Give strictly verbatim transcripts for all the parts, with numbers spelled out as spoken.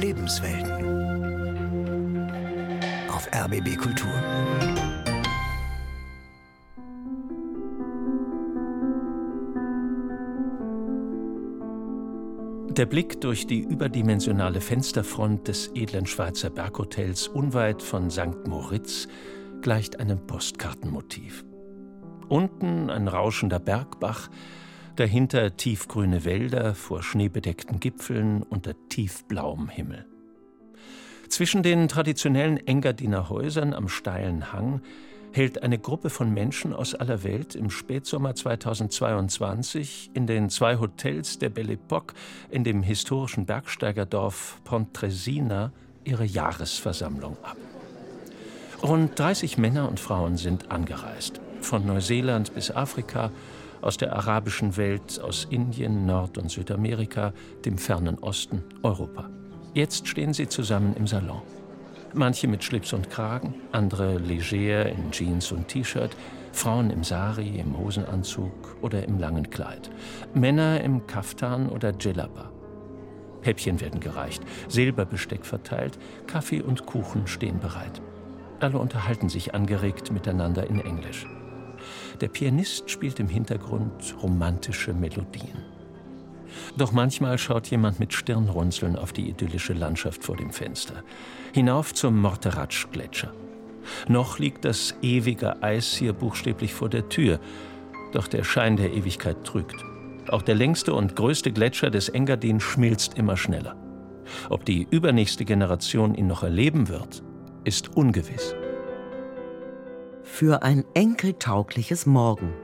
Lebenswelten auf R B B Kultur. Der Blick durch die überdimensionale Fensterfront des edlen Schweizer Berghotels unweit von Sankt Moritz gleicht einem Postkartenmotiv. Unten ein rauschender Bergbach, dahinter tiefgrüne Wälder vor schneebedeckten Gipfeln unter tiefblauem Himmel. Zwischen den traditionellen Engadiner Häusern am steilen Hang hält eine Gruppe von Menschen aus aller Welt im Spätsommer zweitausendzweiundzwanzig in den zwei Hotels der Belle Epoque in dem historischen Bergsteigerdorf Pontresina ihre Jahresversammlung ab. Rund dreißig Männer und Frauen sind angereist, von Neuseeland bis Afrika, aus der arabischen Welt, aus Indien, Nord- und Südamerika, dem fernen Osten, Europa. Jetzt stehen sie zusammen im Salon. Manche mit Schlips und Kragen, andere leger in Jeans und T-Shirt, Frauen im Sari, im Hosenanzug oder im langen Kleid, Männer im Kaftan oder Djellaba. Päppchen werden gereicht, Silberbesteck verteilt, Kaffee und Kuchen stehen bereit. Alle unterhalten sich angeregt miteinander in Englisch. Der Pianist spielt im Hintergrund romantische Melodien. Doch manchmal schaut jemand mit Stirnrunzeln auf die idyllische Landschaft vor dem Fenster. Hinauf zum Morteratsch-Gletscher. Noch liegt das ewige Eis hier buchstäblich vor der Tür. Doch der Schein der Ewigkeit trügt. Auch der längste und größte Gletscher des Engadin schmilzt immer schneller. Ob die übernächste Generation ihn noch erleben wird, ist ungewiss. Für ein enkeltaugliches Morgen.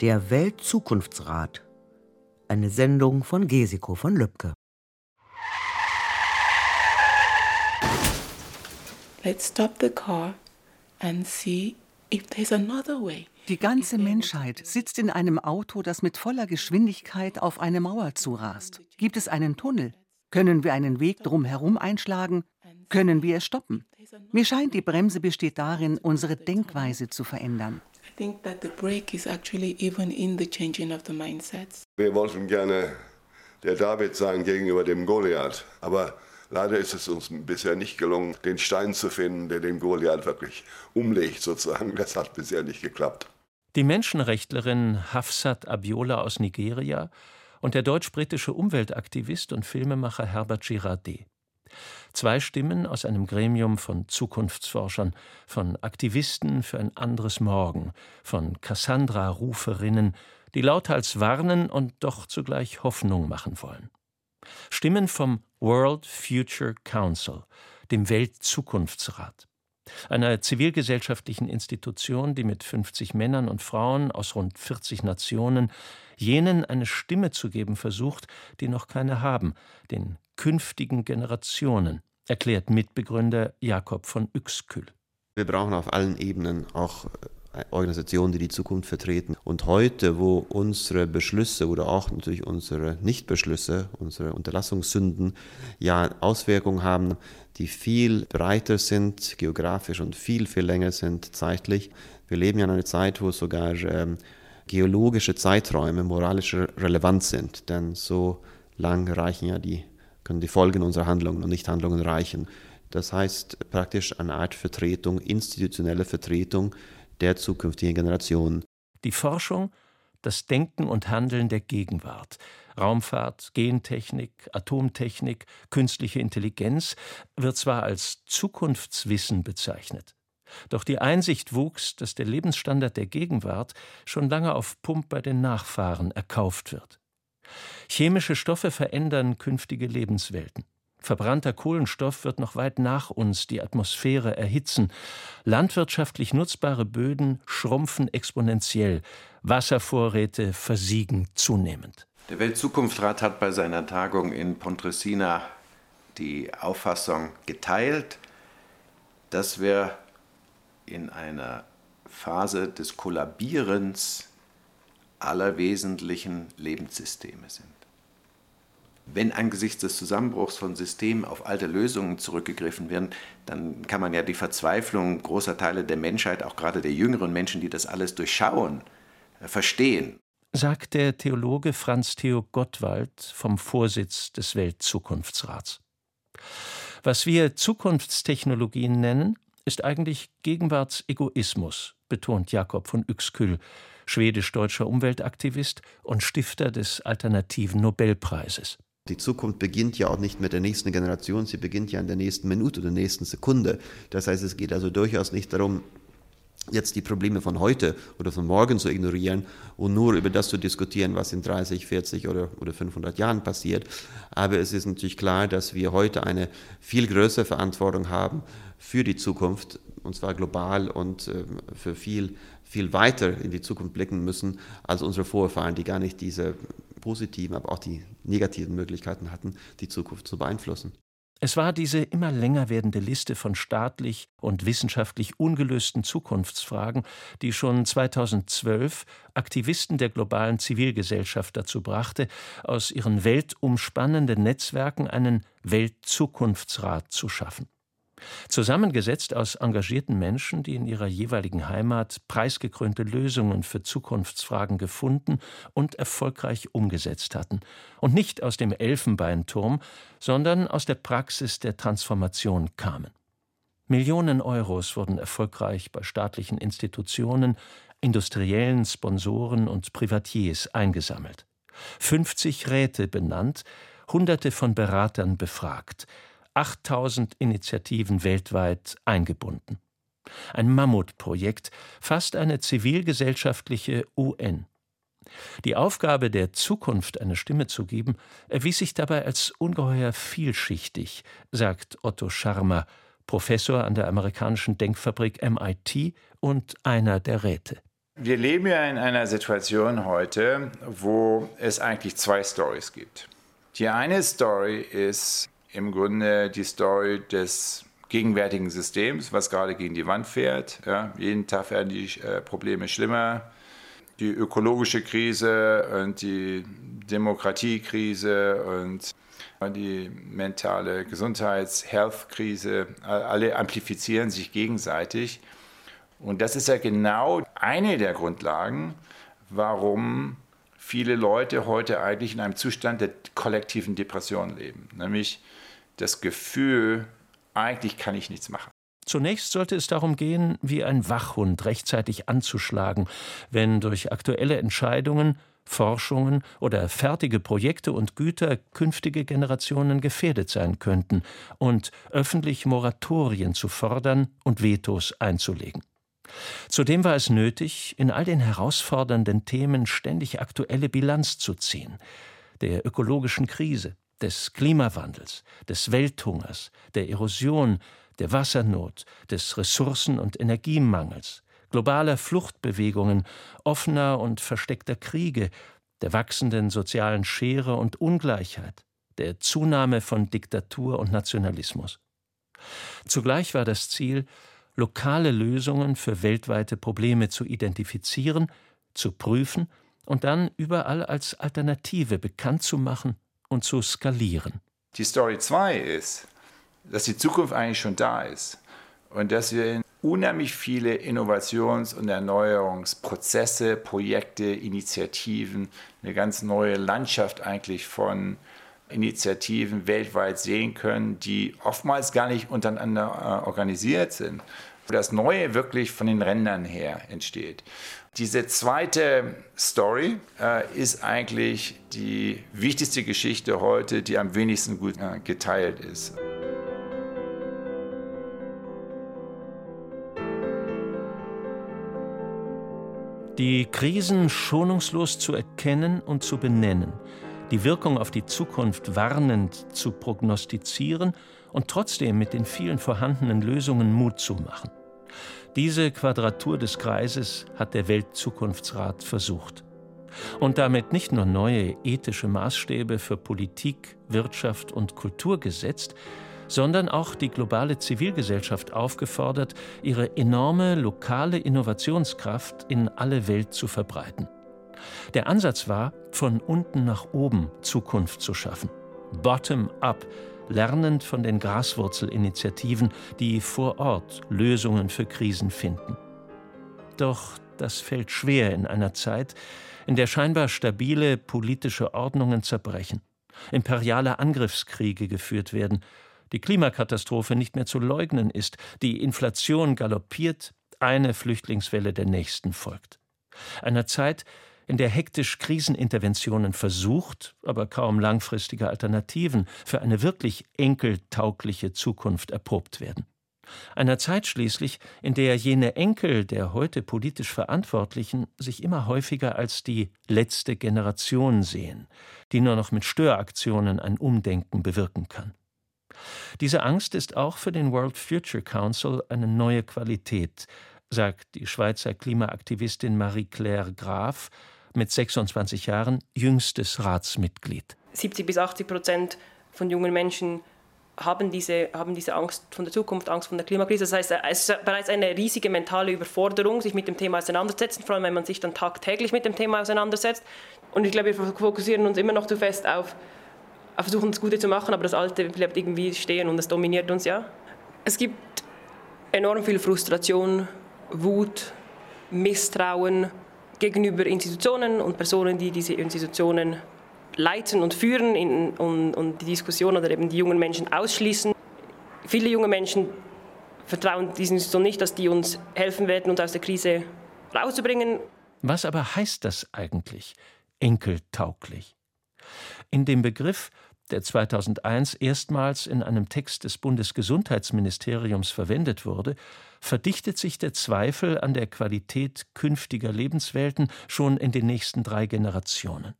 Der Weltzukunftsrat. Eine Sendung von Gesiko von Lübcke. Let's stop the car and see if there's another way. Die ganze Menschheit sitzt in einem Auto, das mit voller Geschwindigkeit auf eine Mauer zurast. Gibt es einen Tunnel? Können wir einen Weg drumherum einschlagen? Können wir es stoppen? Mir scheint, die Bremse besteht darin, unsere Denkweise zu verändern. Wir wollten gerne der David sein gegenüber dem Goliath. Aber leider ist es uns bisher nicht gelungen, den Stein zu finden, der den Goliath wirklich umlegt sozusagen. Das hat bisher nicht geklappt. Die Menschenrechtlerin Hafsat Abiola aus Nigeria und der deutsch-britische Umweltaktivist und Filmemacher Herbert Girardet. Zwei Stimmen aus einem Gremium von Zukunftsforschern, von Aktivisten für ein anderes Morgen, von Cassandra-Ruferinnen, die lauthals warnen und doch zugleich Hoffnung machen wollen. Stimmen vom World Future Council, dem Weltzukunftsrat, einer zivilgesellschaftlichen Institution, die mit fünfzig Männern und Frauen aus rund vierzig Nationen jenen eine Stimme zu geben versucht, die noch keine haben, den künftigen Generationen, erklärt Mitbegründer Jakob von Uexküll. Wir brauchen auf allen Ebenen auch Organisationen, die die Zukunft vertreten. Und heute, wo unsere Beschlüsse oder auch natürlich unsere Nichtbeschlüsse, unsere Unterlassungssünden ja Auswirkungen haben, die viel breiter sind, geografisch und viel, viel länger sind zeitlich. Wir leben ja in einer Zeit, wo sogar ähm, geologische Zeiträume moralisch relevant sind. Denn so lang reichen ja die, können die Folgen unserer Handlungen und Nichthandlungen reichen. Das heißt praktisch eine Art Vertretung, institutionelle Vertretung der zukünftigen Generationen. Die Forschung, das Denken und Handeln der Gegenwart. Raumfahrt, Gentechnik, Atomtechnik, künstliche Intelligenz wird zwar als Zukunftswissen bezeichnet. Doch die Einsicht wuchs, dass der Lebensstandard der Gegenwart schon lange auf Pump bei den Nachfahren erkauft wird. Chemische Stoffe verändern künftige Lebenswelten. Verbrannter Kohlenstoff wird noch weit nach uns die Atmosphäre erhitzen. Landwirtschaftlich nutzbare Böden schrumpfen exponentiell. Wasservorräte versiegen zunehmend. Der Weltzukunftsrat hat bei seiner Tagung in Pontresina die Auffassung geteilt, dass wir in einer Phase des Kollabierens aller wesentlichen Lebenssysteme sind. Wenn angesichts des Zusammenbruchs von Systemen auf alte Lösungen zurückgegriffen werden, dann kann man ja die Verzweiflung großer Teile der Menschheit, auch gerade der jüngeren Menschen, die das alles durchschauen, verstehen. Sagt der Theologe Franz-Theo Gottwald vom Vorsitz des Weltzukunftsrats. Was wir Zukunftstechnologien nennen, ist eigentlich Gegenwartsegoismus, betont Jakob von Uexküll, schwedisch-deutscher Umweltaktivist und Stifter des alternativen Nobelpreises. Die Zukunft beginnt ja auch nicht mit der nächsten Generation, sie beginnt ja in der nächsten Minute oder der nächsten Sekunde. Das heißt, es geht also durchaus nicht darum, jetzt die Probleme von heute oder von morgen zu ignorieren und nur über das zu diskutieren, was in dreißig, vierzig oder, oder fünfhundert Jahren passiert. Aber es ist natürlich klar, dass wir heute eine viel größere Verantwortung haben für die Zukunft, und zwar global, und äh, für viel, viel weiter in die Zukunft blicken müssen als unsere Vorfahren, die gar nicht diese positiven, aber auch die negativen Möglichkeiten hatten, die Zukunft zu beeinflussen. Es war diese immer länger werdende Liste von staatlich und wissenschaftlich ungelösten Zukunftsfragen, die schon zweitausendzwölf Aktivisten der globalen Zivilgesellschaft dazu brachte, aus ihren weltumspannenden Netzwerken einen Weltzukunftsrat zu schaffen. Zusammengesetzt aus engagierten Menschen, die in ihrer jeweiligen Heimat preisgekrönte Lösungen für Zukunftsfragen gefunden und erfolgreich umgesetzt hatten. Und nicht aus dem Elfenbeinturm, sondern aus der Praxis der Transformation kamen. Millionen Euros wurden erfolgreich bei staatlichen Institutionen, industriellen Sponsoren und Privatiers eingesammelt. fünfzig Räte benannt, Hunderte von Beratern befragt, achttausend Initiativen weltweit eingebunden. Ein Mammutprojekt, fast eine zivilgesellschaftliche U N. Die Aufgabe, der Zukunft eine Stimme zu geben, erwies sich dabei als ungeheuer vielschichtig, sagt Otto Scharmer, Professor an der amerikanischen Denkfabrik M I T und einer der Räte. Wir leben ja in einer Situation heute, wo es eigentlich zwei Storys gibt. Die eine Story ist im Grunde die Story des gegenwärtigen Systems, was gerade gegen die Wand fährt. Ja, jeden Tag werden die äh, Probleme schlimmer. Die ökologische Krise und die Demokratiekrise und die mentale Gesundheits-Health-Krise, alle amplifizieren sich gegenseitig. Und das ist ja genau eine der Grundlagen, warum viele Leute heute eigentlich in einem Zustand der kollektiven Depression leben. Nämlich das Gefühl, eigentlich kann ich nichts machen. Zunächst sollte es darum gehen, wie ein Wachhund rechtzeitig anzuschlagen, wenn durch aktuelle Entscheidungen, Forschungen oder fertige Projekte und Güter künftige Generationen gefährdet sein könnten, und öffentlich Moratorien zu fordern und Vetos einzulegen. Zudem war es nötig, in all den herausfordernden Themen ständig aktuelle Bilanz zu ziehen: der ökologischen Krise, des Klimawandels, des Welthungers, der Erosion, der Wassernot, des Ressourcen- und Energiemangels, globaler Fluchtbewegungen, offener und versteckter Kriege, der wachsenden sozialen Schere und Ungleichheit, der Zunahme von Diktatur und Nationalismus. Zugleich war das Ziel, lokale Lösungen für weltweite Probleme zu identifizieren, zu prüfen und dann überall als Alternative bekannt zu machen und zu skalieren. Die Story zwei ist, dass die Zukunft eigentlich schon da ist und dass wir unheimlich viele Innovations- und Erneuerungsprozesse, Projekte, Initiativen, eine ganz neue Landschaft eigentlich von Initiativen weltweit sehen können, die oftmals gar nicht untereinander organisiert sind, wo das Neue wirklich von den Rändern her entsteht. Diese zweite Story äh, ist eigentlich die wichtigste Geschichte heute, die am wenigsten gut äh, geteilt ist. Die Krisen schonungslos zu erkennen und zu benennen, die Wirkung auf die Zukunft warnend zu prognostizieren und trotzdem mit den vielen vorhandenen Lösungen Mut zu machen. Diese Quadratur des Kreises hat der Weltzukunftsrat versucht. Und damit nicht nur neue ethische Maßstäbe für Politik, Wirtschaft und Kultur gesetzt, sondern auch die globale Zivilgesellschaft aufgefordert, ihre enorme lokale Innovationskraft in alle Welt zu verbreiten. Der Ansatz war, von unten nach oben Zukunft zu schaffen. Bottom-up, lernend von den Graswurzelinitiativen, die vor Ort Lösungen für Krisen finden. Doch das fällt schwer in einer Zeit, in der scheinbar stabile politische Ordnungen zerbrechen, imperiale Angriffskriege geführt werden, die Klimakatastrophe nicht mehr zu leugnen ist, die Inflation galoppiert, eine Flüchtlingswelle der nächsten folgt. Einer Zeit, in der hektisch Kriseninterventionen versucht, aber kaum langfristige Alternativen für eine wirklich enkeltaugliche Zukunft erprobt werden. Einer Zeit schließlich, in der jene Enkel der heute politisch Verantwortlichen sich immer häufiger als die letzte Generation sehen, die nur noch mit Störaktionen ein Umdenken bewirken kann. Diese Angst ist auch für den World Future Council eine neue Qualität, sagt die Schweizer Klimaaktivistin Marie-Claire Graf, mit sechsundzwanzig Jahren jüngstes Ratsmitglied. siebzig bis achtzig Prozent von jungen Menschen haben diese, haben diese Angst von der Zukunft, Angst von der Klimakrise. Das heißt, es ist bereits eine riesige mentale Überforderung, sich mit dem Thema auseinanderzusetzen, vor allem wenn man sich dann tagtäglich mit dem Thema auseinandersetzt. Und ich glaube, wir fokussieren uns immer noch zu fest auf, auf versuchen, das Gute zu machen, aber das Alte bleibt irgendwie stehen und das dominiert uns, ja. Es gibt enorm viel Frustration, Wut, Misstrauen gegenüber Institutionen und Personen, die diese Institutionen leiten und führen in, und, und die Diskussion oder eben die jungen Menschen ausschließen. Viele junge Menschen vertrauen diesen Institutionen nicht, dass die uns helfen werden, uns aus der Krise rauszubringen. Was aber heißt das eigentlich, enkeltauglich? In dem Begriff, der zweitausendeins erstmals in einem Text des Bundesgesundheitsministeriums verwendet wurde, verdichtet sich der Zweifel an der Qualität künftiger Lebenswelten schon in den nächsten drei Generationen.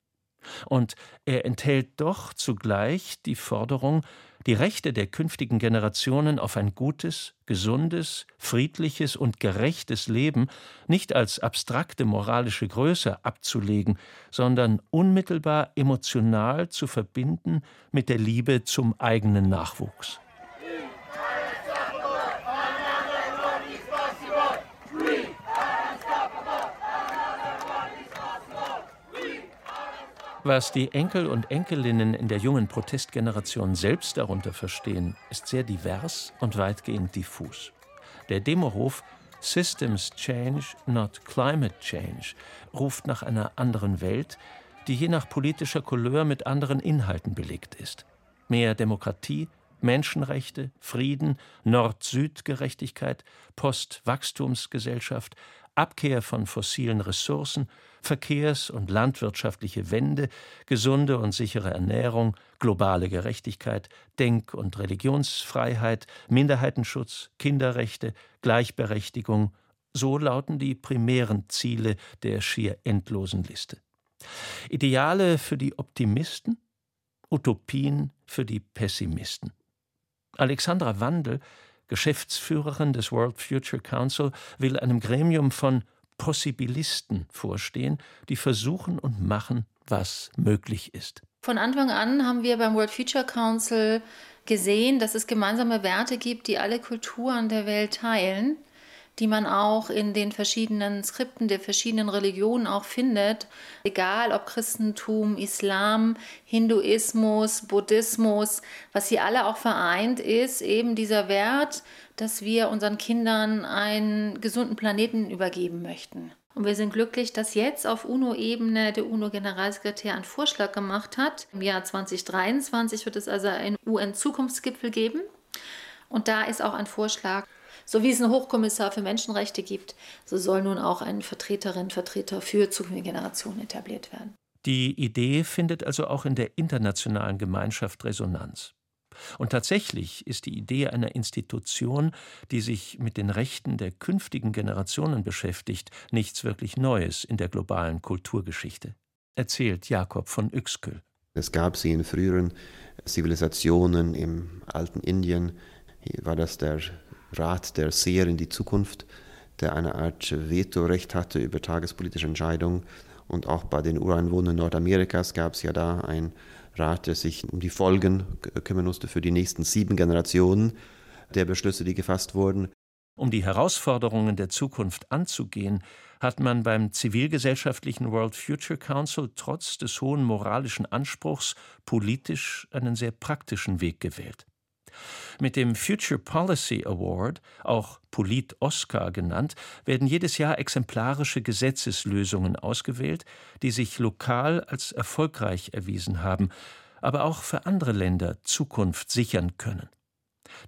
Und er enthält doch zugleich die Forderung, die Rechte der künftigen Generationen auf ein gutes, gesundes, friedliches und gerechtes Leben nicht als abstrakte moralische Größe abzulegen, sondern unmittelbar emotional zu verbinden mit der Liebe zum eigenen Nachwuchs. Was die Enkel und Enkelinnen in der jungen Protestgeneration selbst darunter verstehen, ist sehr divers und weitgehend diffus. Der Demohof Systems Change, not Climate Change ruft nach einer anderen Welt, die je nach politischer Couleur mit anderen Inhalten belegt ist. Mehr Demokratie, Menschenrechte, Frieden, Nord-Süd-Gerechtigkeit, Post-Wachstumsgesellschaft, Abkehr von fossilen Ressourcen, Verkehrs- und landwirtschaftliche Wende, gesunde und sichere Ernährung, globale Gerechtigkeit, Denk- und Religionsfreiheit, Minderheitenschutz, Kinderrechte, Gleichberechtigung. So lauten die primären Ziele der schier endlosen Liste. Ideale für die Optimisten, Utopien für die Pessimisten. Alexandra Wandel, Geschäftsführerin des World Future Council, will einem Gremium von Possibilisten vorstehen, die versuchen und machen, was möglich ist. Von Anfang an haben wir beim World Future Council gesehen, dass es gemeinsame Werte gibt, die alle Kulturen der Welt teilen, die man auch in den verschiedenen Skripten der verschiedenen Religionen auch findet, egal ob Christentum, Islam, Hinduismus, Buddhismus, was sie alle auch vereint ist, eben dieser Wert, dass wir unseren Kindern einen gesunden Planeten übergeben möchten. Und wir sind glücklich, dass jetzt auf UNO-Ebene der UNO-Generalsekretär einen Vorschlag gemacht hat. Im Jahr zwanzig dreiundzwanzig wird es also einen U N-Zukunftsgipfel geben und da ist auch ein Vorschlag. So wie es einen Hochkommissar für Menschenrechte gibt, so soll nun auch ein Vertreterin, Vertreter für zukünftige Generationen etabliert werden. Die Idee findet also auch in der internationalen Gemeinschaft Resonanz. Und tatsächlich ist die Idee einer Institution, die sich mit den Rechten der künftigen Generationen beschäftigt, nichts wirklich Neues in der globalen Kulturgeschichte, erzählt Jakob von Uexküll. Es gab sie in früheren Zivilisationen im alten Indien. Hier war das der Rat der Seher in die Zukunft, der eine Art Vetorecht hatte über tagespolitische Entscheidungen. Und auch bei den Ureinwohnern Nordamerikas gab es ja da einen Rat, der sich um die Folgen kümmern musste für die nächsten sieben Generationen der Beschlüsse, die gefasst wurden. Um die Herausforderungen der Zukunft anzugehen, hat man beim zivilgesellschaftlichen World Future Council trotz des hohen moralischen Anspruchs politisch einen sehr praktischen Weg gewählt. Mit dem Future Policy Award, auch Polit-Oscar genannt, werden jedes Jahr exemplarische Gesetzeslösungen ausgewählt, die sich lokal als erfolgreich erwiesen haben, aber auch für andere Länder Zukunft sichern können.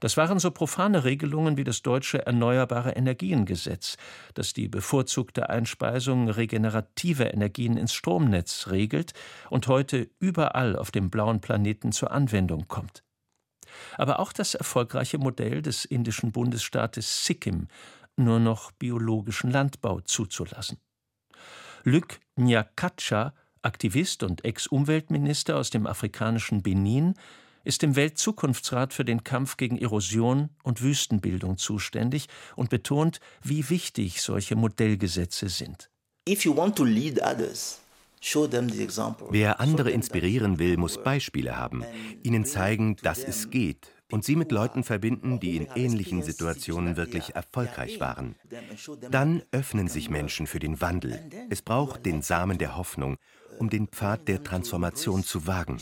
Das waren so profane Regelungen wie das deutsche Erneuerbare-Energien-Gesetz, das die bevorzugte Einspeisung regenerativer Energien ins Stromnetz regelt und heute überall auf dem blauen Planeten zur Anwendung kommt. Aber auch das erfolgreiche Modell des indischen Bundesstaates Sikkim, nur noch biologischen Landbau zuzulassen. Luc Nyakacha, Aktivist und Ex-Umweltminister aus dem afrikanischen Benin, ist im Weltzukunftsrat für den Kampf gegen Erosion und Wüstenbildung zuständig und betont, wie wichtig solche Modellgesetze sind. If you want to lead others, show them the example. Wer andere inspirieren will, muss Beispiele haben, ihnen zeigen, dass es geht und sie mit Leuten verbinden, die in ähnlichen Situationen wirklich erfolgreich waren. Dann öffnen sich Menschen für den Wandel. Es braucht den Samen der Hoffnung, um den Pfad der Transformation zu wagen.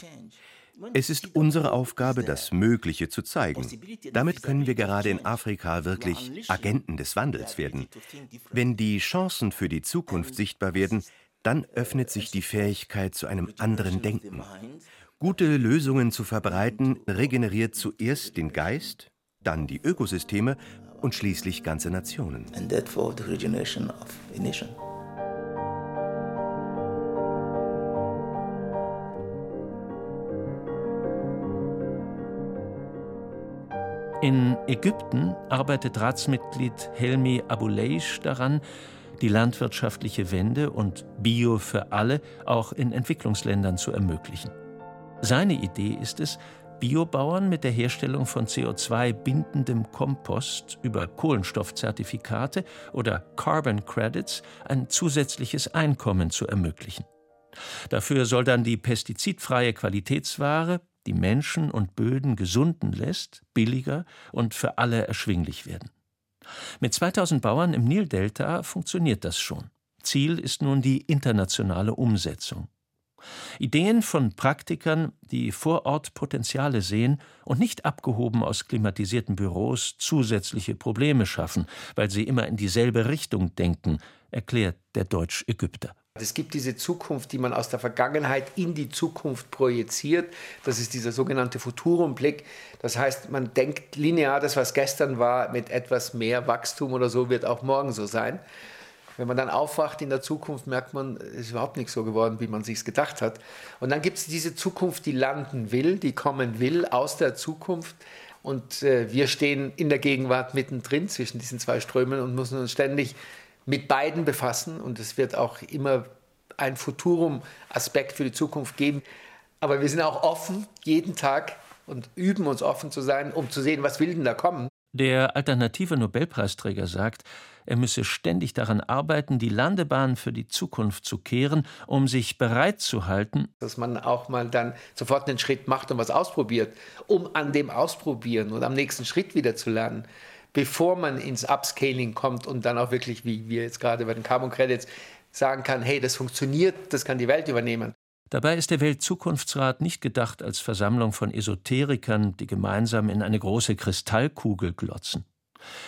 Es ist unsere Aufgabe, das Mögliche zu zeigen. Damit können wir gerade in Afrika wirklich Agenten des Wandels werden. Wenn die Chancen für die Zukunft sichtbar werden, dann öffnet sich die Fähigkeit zu einem anderen Denken. Gute Lösungen zu verbreiten, regeneriert zuerst den Geist, dann die Ökosysteme und schließlich ganze Nationen. And that for the regeneration of a nation. In Ägypten arbeitet Ratsmitglied Helmi Abouleish daran, die landwirtschaftliche Wende und Bio für alle auch in Entwicklungsländern zu ermöglichen. Seine Idee ist es, Biobauern mit der Herstellung von C O zwei bindendem Kompost über Kohlenstoffzertifikate oder Carbon Credits ein zusätzliches Einkommen zu ermöglichen. Dafür soll dann die pestizidfreie Qualitätsware, die Menschen und Böden gesunden lässt, billiger und für alle erschwinglich werden. Mit zweitausend Bauern im Nildelta funktioniert das schon. Ziel ist nun die internationale Umsetzung. Ideen von Praktikern, die vor Ort Potenziale sehen und nicht abgehoben aus klimatisierten Büros zusätzliche Probleme schaffen, weil sie immer in dieselbe Richtung denken, erklärt der Deutsch-Ägypter. Es gibt diese Zukunft, die man aus der Vergangenheit in die Zukunft projiziert. Das ist dieser sogenannte Futurumblick. Das heißt, man denkt linear, das was gestern war, mit etwas mehr Wachstum oder so, wird auch morgen so sein. Wenn man dann aufwacht in der Zukunft, merkt man, es ist überhaupt nicht so geworden, wie man es sich gedacht hat. Und dann gibt es diese Zukunft, die landen will, die kommen will aus der Zukunft. Und äh, wir stehen in der Gegenwart mittendrin zwischen diesen zwei Strömen und müssen uns ständig mit beiden befassen, und es wird auch immer ein Futurum-Aspekt für die Zukunft geben. Aber wir sind auch offen jeden Tag und üben uns offen zu sein, um zu sehen, was will denn da kommen. Der alternative Nobelpreisträger sagt, er müsse ständig daran arbeiten, die Landebahn für die Zukunft zu kehren, um sich bereit zu halten. Dass man auch mal dann sofort einen Schritt macht und was ausprobiert, um an dem Ausprobieren und am nächsten Schritt wieder zu lernen, bevor man ins Upscaling kommt und dann auch wirklich, wie wir jetzt gerade bei den Carbon Credits, sagen kann, hey, das funktioniert, das kann die Welt übernehmen. Dabei ist der Weltzukunftsrat nicht gedacht als Versammlung von Esoterikern, die gemeinsam in eine große Kristallkugel glotzen.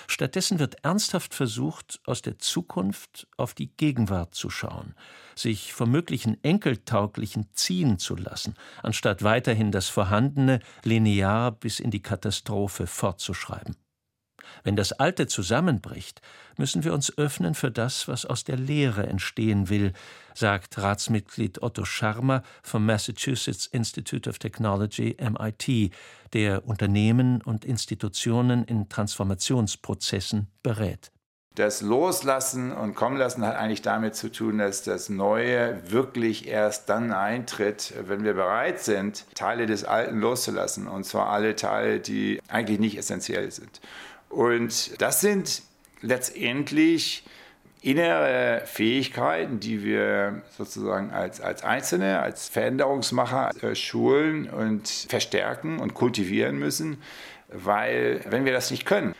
Stattdessen wird ernsthaft versucht, aus der Zukunft auf die Gegenwart zu schauen, sich vom möglichen Enkeltauglichen ziehen zu lassen, anstatt weiterhin das Vorhandene linear bis in die Katastrophe fortzuschreiben. Wenn das Alte zusammenbricht, müssen wir uns öffnen für das, was aus der Lehre entstehen will, sagt Ratsmitglied Otto Scharmer vom Massachusetts Institute of Technology, M I T, der Unternehmen und Institutionen in Transformationsprozessen berät. Das Loslassen und Kommenlassen hat eigentlich damit zu tun, dass das Neue wirklich erst dann eintritt, wenn wir bereit sind, Teile des Alten loszulassen, und zwar alle Teile, die eigentlich nicht essentiell sind. Und das sind letztendlich innere Fähigkeiten, die wir sozusagen als, als Einzelne, als Veränderungsmacher äh, schulen und verstärken und kultivieren müssen, weil wenn wir das nicht können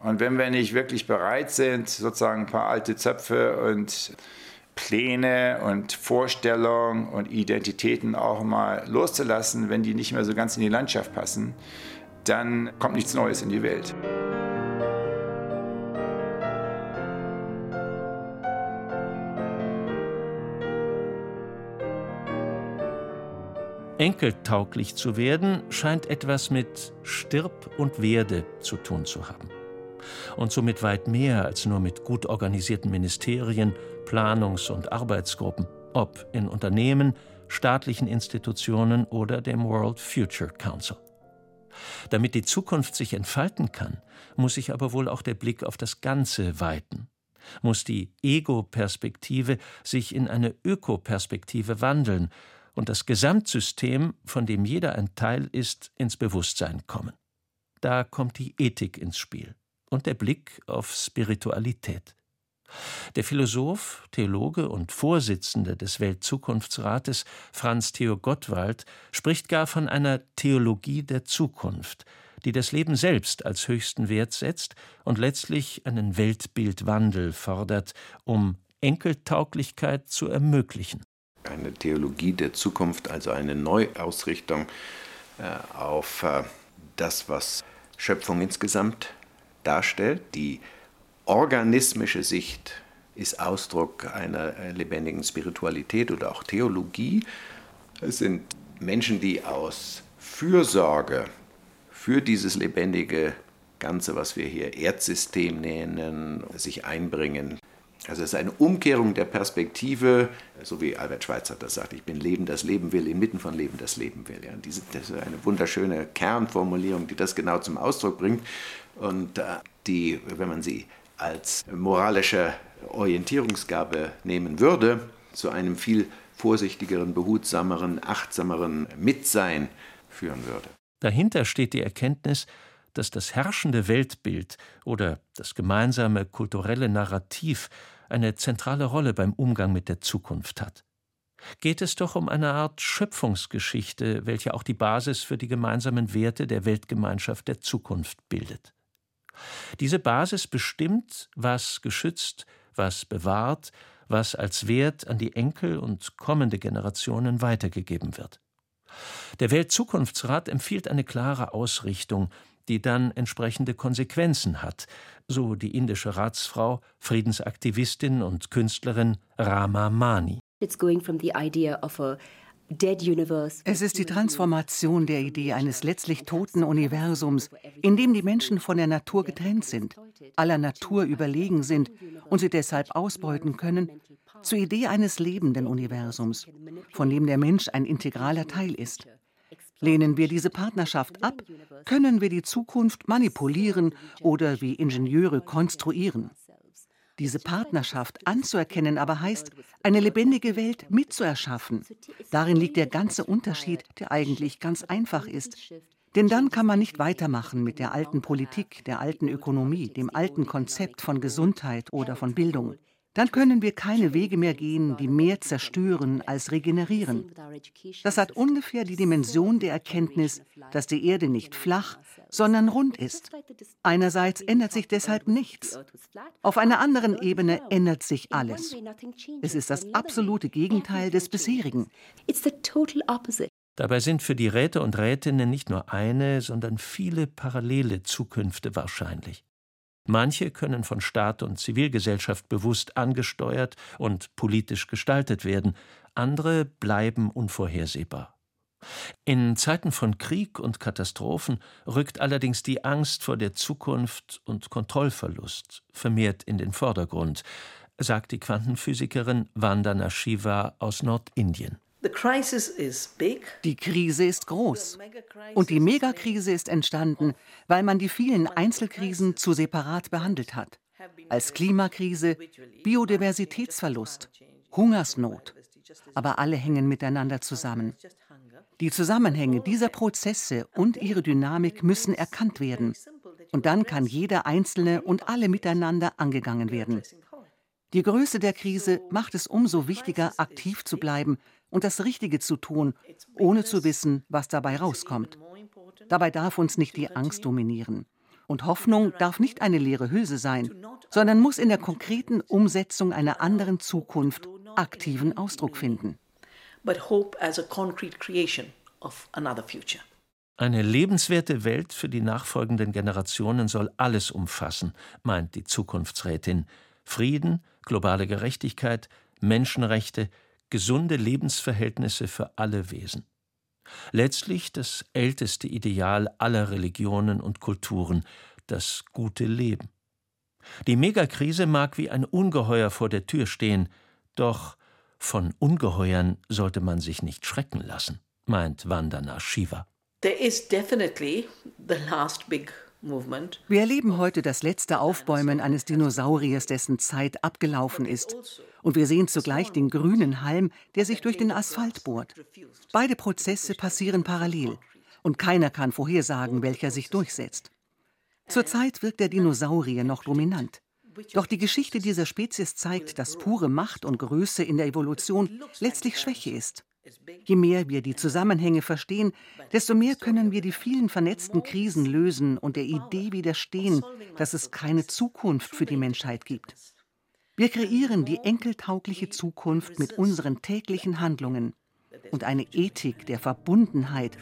und wenn wir nicht wirklich bereit sind, sozusagen ein paar alte Zöpfe und Pläne und Vorstellungen und Identitäten auch mal loszulassen, wenn die nicht mehr so ganz in die Landschaft passen, dann kommt nichts Neues in die Welt. Enkeltauglich zu werden, scheint etwas mit Stirb und Werde zu tun zu haben. Und somit weit mehr als nur mit gut organisierten Ministerien, Planungs- und Arbeitsgruppen, ob in Unternehmen, staatlichen Institutionen oder dem World Future Council. Damit die Zukunft sich entfalten kann, muss sich aber wohl auch der Blick auf das Ganze weiten. Muss die Ego-Perspektive sich in eine Öko-Perspektive wandeln und das Gesamtsystem, von dem jeder ein Teil ist, ins Bewusstsein kommen. Da kommt die Ethik ins Spiel und der Blick auf Spiritualität. Der Philosoph, Theologe und Vorsitzende des Weltzukunftsrates Franz-Theo Gottwald spricht gar von einer Theologie der Zukunft, die das Leben selbst als höchsten Wert setzt und letztlich einen Weltbildwandel fordert, um Enkeltauglichkeit zu ermöglichen. Eine Theologie der Zukunft, also eine Neuausrichtung äh, auf äh, das, was Schöpfung insgesamt darstellt. Die organismische Sicht ist Ausdruck einer lebendigen Spiritualität oder auch Theologie. Es sind Menschen, die aus Fürsorge für dieses lebendige Ganze, was wir hier Erdsystem nennen, sich einbringen. Also es ist eine Umkehrung der Perspektive, so wie Albert Schweitzer das sagt, ich bin Leben, das Leben will, inmitten von Leben, das Leben will. Ja, diese, das ist eine wunderschöne Kernformulierung, die das genau zum Ausdruck bringt und die, wenn man sie als moralische Orientierungsgabe nehmen würde, zu einem viel vorsichtigeren, behutsameren, achtsameren Mitsein führen würde. Dahinter steht die Erkenntnis, dass das herrschende Weltbild oder das gemeinsame kulturelle Narrativ eine zentrale Rolle beim Umgang mit der Zukunft hat. Geht es doch um eine Art Schöpfungsgeschichte, welche auch die Basis für die gemeinsamen Werte der Weltgemeinschaft der Zukunft bildet. Diese Basis bestimmt, was geschützt, was bewahrt, was als Wert an die Enkel und kommende Generationen weitergegeben wird. Der Weltzukunftsrat empfiehlt eine klare Ausrichtung, die dann entsprechende Konsequenzen hat, so die indische Ratsfrau, Friedensaktivistin und Künstlerin Rama Mani. Es ist die Transformation der Idee eines letztlich toten Universums, in dem die Menschen von der Natur getrennt sind, aller Natur überlegen sind und sie deshalb ausbeuten können, zur Idee eines lebenden Universums, von dem der Mensch ein integraler Teil ist. Lehnen wir diese Partnerschaft ab, können wir die Zukunft manipulieren oder wie Ingenieure konstruieren. Diese Partnerschaft anzuerkennen aber heißt, eine lebendige Welt mitzuerschaffen. Darin liegt der ganze Unterschied, der eigentlich ganz einfach ist. Denn dann kann man nicht weitermachen mit der alten Politik, der alten Ökonomie, dem alten Konzept von Gesundheit oder von Bildung. Dann können wir keine Wege mehr gehen, die mehr zerstören als regenerieren. Das hat ungefähr die Dimension der Erkenntnis, dass die Erde nicht flach, sondern rund ist. Einerseits ändert sich deshalb nichts. Auf einer anderen Ebene ändert sich alles. Es ist das absolute Gegenteil des bisherigen. Dabei sind für die Räte und Rätinnen nicht nur eine, sondern viele parallele Zukünfte wahrscheinlich. Manche können von Staat und Zivilgesellschaft bewusst angesteuert und politisch gestaltet werden, andere bleiben unvorhersehbar. In Zeiten von Krieg und Katastrophen rückt allerdings die Angst vor der Zukunft und Kontrollverlust vermehrt in den Vordergrund, sagt die Quantenphysikerin Vandana Shiva aus Nordindien. Die Krise ist groß und die Megakrise ist entstanden, weil man die vielen Einzelkrisen zu separat behandelt hat. Als Klimakrise, Biodiversitätsverlust, Hungersnot. Aber alle hängen miteinander zusammen. Die Zusammenhänge dieser Prozesse und ihre Dynamik müssen erkannt werden. Und dann kann jeder Einzelne und alle miteinander angegangen werden. Die Größe der Krise macht es umso wichtiger, aktiv zu bleiben und das Richtige zu tun, ohne zu wissen, was dabei rauskommt. Dabei darf uns nicht die Angst dominieren. Und Hoffnung darf nicht eine leere Hülse sein, sondern muss in der konkreten Umsetzung einer anderen Zukunft aktiven Ausdruck finden. Eine lebenswerte Welt für die nachfolgenden Generationen soll alles umfassen, meint die Zukunftsrätin. Frieden, globale Gerechtigkeit, Menschenrechte, gesunde Lebensverhältnisse für alle Wesen. Letztlich das älteste Ideal aller Religionen und Kulturen, das gute Leben. Die Megakrise mag wie ein Ungeheuer vor der Tür stehen, doch von Ungeheuern sollte man sich nicht schrecken lassen, meint Vandana Shiva. Wir erleben heute das letzte Aufbäumen eines Dinosauriers, dessen Zeit abgelaufen ist. Und wir sehen zugleich den grünen Halm, der sich durch den Asphalt bohrt. Beide Prozesse passieren parallel. Und keiner kann vorhersagen, welcher sich durchsetzt. Zurzeit wirkt der Dinosaurier noch dominant. Doch die Geschichte dieser Spezies zeigt, dass pure Macht und Größe in der Evolution letztlich Schwäche ist. Je mehr wir die Zusammenhänge verstehen, desto mehr können wir die vielen vernetzten Krisen lösen und der Idee widerstehen, dass es keine Zukunft für die Menschheit gibt. Wir kreieren die enkeltaugliche Zukunft mit unseren täglichen Handlungen. Und eine Ethik der Verbundenheit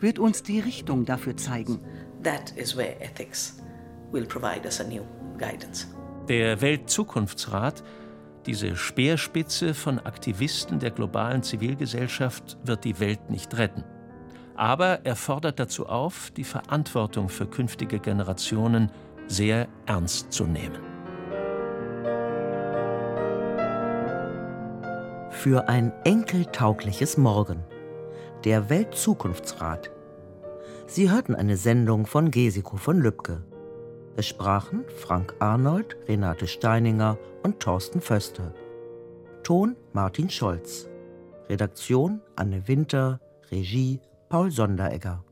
wird uns die Richtung dafür zeigen. That is where ethics will provide us a new guidance. Der Weltzukunftsrat, diese Speerspitze von Aktivisten der globalen Zivilgesellschaft, wird die Welt nicht retten. Aber er fordert dazu auf, die Verantwortung für künftige Generationen sehr ernst zu nehmen. Für ein enkeltaugliches Morgen. Der Weltzukunftsrat. Sie hörten eine Sendung von Gesiko von Lübcke. Es sprachen Frank Arnold, Renate Steininger und Thorsten Föster. Ton Martin Scholz. Redaktion Anne Winter. Regie Paul Sonderegger.